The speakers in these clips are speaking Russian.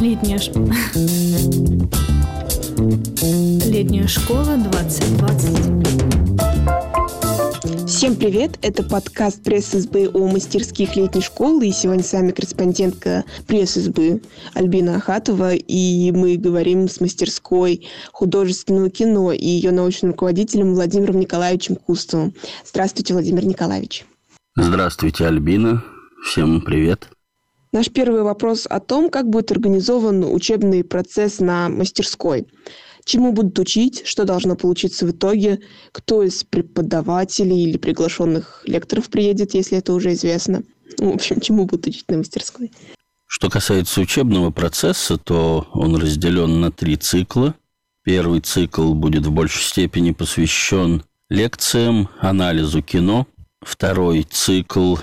Летняя школа 2020. Всем привет! Это подкаст Пресс-СБ о мастерских летней школы. И сегодня с вами корреспондентка Пресс-СБ Альбина Ахатова. И мы говорим с мастерской художественного кино и ее научным руководителем Владимиром Николаевичем Кустовым. Здравствуйте, Владимир Николаевич. Здравствуйте, Альбина. Всем привет. Наш первый вопрос о том, как будет организован учебный процесс на мастерской. Чему будут учить, что должно получиться в итоге, кто из преподавателей или приглашенных лекторов приедет, если это уже известно. В общем, чему будут учить на мастерской. Что касается учебного процесса, то он разделен на 3 цикла. Первый цикл будет в большей степени посвящен лекциям, анализу кино. Второй цикл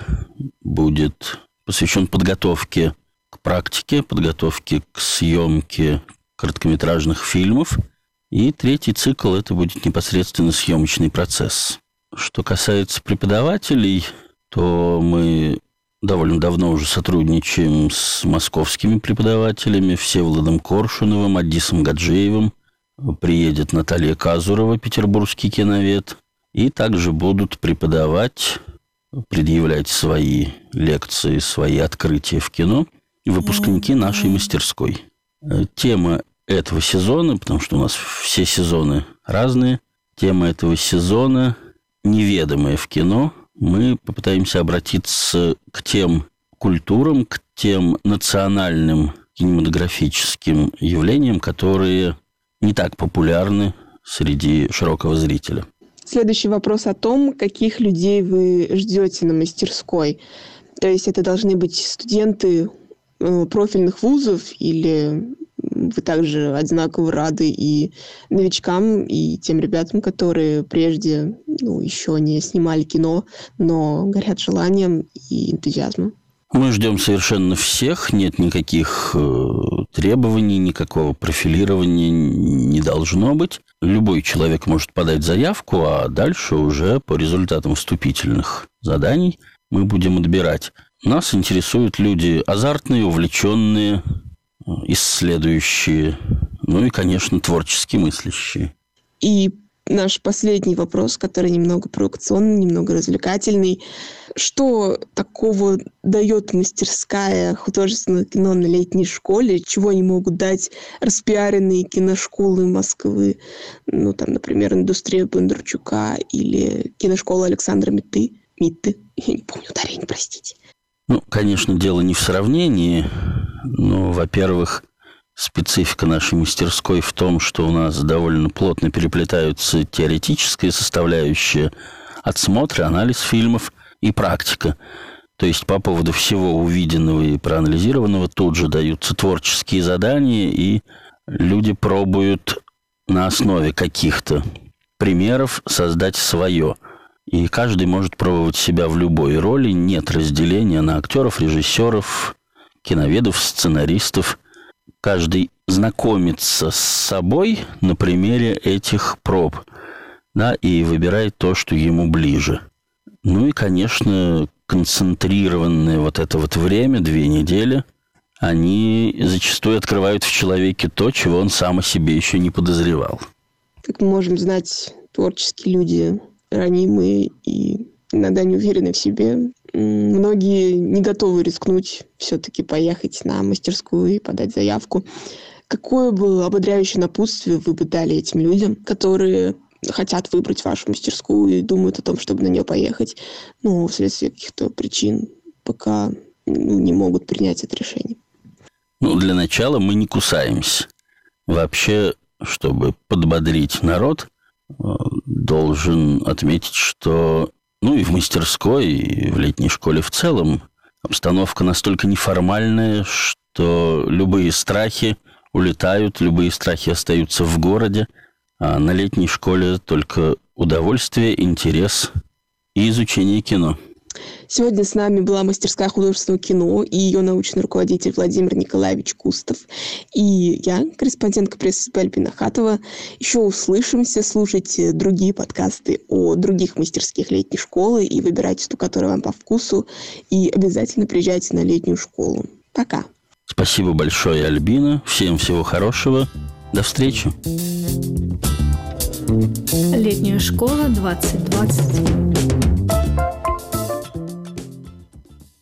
будет посвящен подготовке к практике, подготовке к съемке короткометражных фильмов. И 3-й цикл – это будет непосредственно съемочный процесс. Что касается преподавателей, то мы довольно давно уже сотрудничаем с московскими преподавателями, Всеволодом Коршуновым, Адисом Гаджиевым. Приедет Наталья Казурова, петербургский киновед. И также будут преподавать, предъявлять свои лекции, свои открытия в кино выпускники нашей мастерской. Тема этого сезона, потому что у нас все сезоны разные, тема этого сезона неведомая в кино. Мы попытаемся обратиться к тем культурам, к тем национальным кинематографическим явлениям, которые не так популярны среди широкого зрителя. Следующий вопрос о том, каких людей вы ждете на мастерской. То есть это должны быть студенты профильных вузов, или вы также одинаково рады и новичкам, и тем ребятам, которые прежде еще не снимали кино, но горят желанием и энтузиазмом? Мы ждем совершенно всех, нет никаких требований, никакого профилирования не должно быть. Любой человек может подать заявку, а дальше уже по результатам вступительных заданий мы будем отбирать. Нас интересуют люди азартные, увлеченные, исследующие, ну и, конечно, творчески мыслящие. И наш последний вопрос, который немного провокационный, немного развлекательный. Что такого дает мастерская художественного кино на летней школе? Чего они могут дать распиаренные киношколы Москвы? Например, «Индустрия Бондарчука» или киношкола Александра Митты. Я не помню ударение, простите. Конечно, дело не в сравнении. Но, во-первых, специфика нашей мастерской в том, что у нас довольно плотно переплетаются теоретическая составляющая, отсмотры, анализ фильмов и практика. То есть по поводу всего увиденного и проанализированного тут же даются творческие задания, и люди пробуют на основе каких-то примеров создать свое. И каждый может пробовать себя в любой роли, нет разделения на актеров, режиссеров, киноведов, сценаристов. Каждый знакомится с собой на примере этих проб, и выбирает то, что ему ближе. И, конечно, концентрированное вот это время, 2 недели, они зачастую открывают в человеке то, чего он сам о себе еще не подозревал. Как мы можем знать, творческие люди ранимые и иногда не уверены в себе. Многие не готовы рискнуть все-таки поехать на мастерскую и подать заявку. Какое бы ободряющее напутствие вы бы дали этим людям, которые хотят выбрать вашу мастерскую и думают о том, чтобы на нее поехать, но вследствие каких-то причин пока не могут принять это решение? Для начала мы не кусаемся. Вообще, чтобы подбодрить народ, должен отметить, что и в мастерской, и в летней школе в целом обстановка настолько неформальная, что любые страхи улетают, любые страхи остаются в городе, а на летней школе только удовольствие, интерес и изучение кино. Сегодня с нами была мастерская художественного кино и ее научный руководитель Владимир Николаевич Кустов. И я, корреспондентка пресс-СБ Альбина Ахатова. Еще услышимся. Слушайте другие подкасты о других мастерских летней школы и выбирайте ту, которая вам по вкусу. И обязательно приезжайте на летнюю школу. Пока. Спасибо большое, Альбина. Всем всего хорошего. До встречи. Летняя школа 2020.